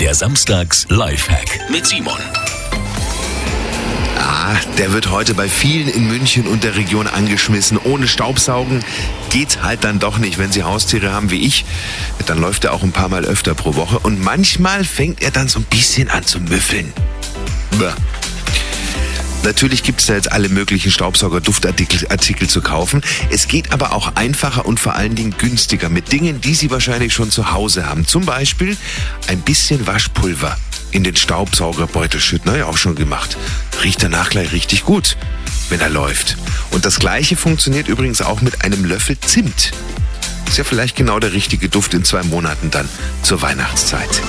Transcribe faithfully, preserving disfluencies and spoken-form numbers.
Der Samstags-Lifehack mit Simon. Ah, der wird heute bei vielen in München und der Region angeschmissen. Ohne Staubsaugen geht halt dann doch nicht. Wenn Sie Haustiere haben wie ich, dann läuft er auch ein paar Mal öfter pro Woche. Und manchmal fängt er dann so ein bisschen an zu müffeln. Bäh. Natürlich gibt es da jetzt alle möglichen Staubsauger-Duftartikel zu kaufen. Es geht aber auch einfacher und vor allen Dingen günstiger mit Dingen, die Sie wahrscheinlich schon zu Hause haben. Zum Beispiel ein bisschen Waschpulver in den Staubsaugerbeutel schütten. Habe ich auch schon gemacht. Riecht danach gleich richtig gut, wenn er läuft. Und das Gleiche funktioniert übrigens auch mit einem Löffel Zimt. Ist ja vielleicht genau der richtige Duft in zwei Monaten dann zur Weihnachtszeit.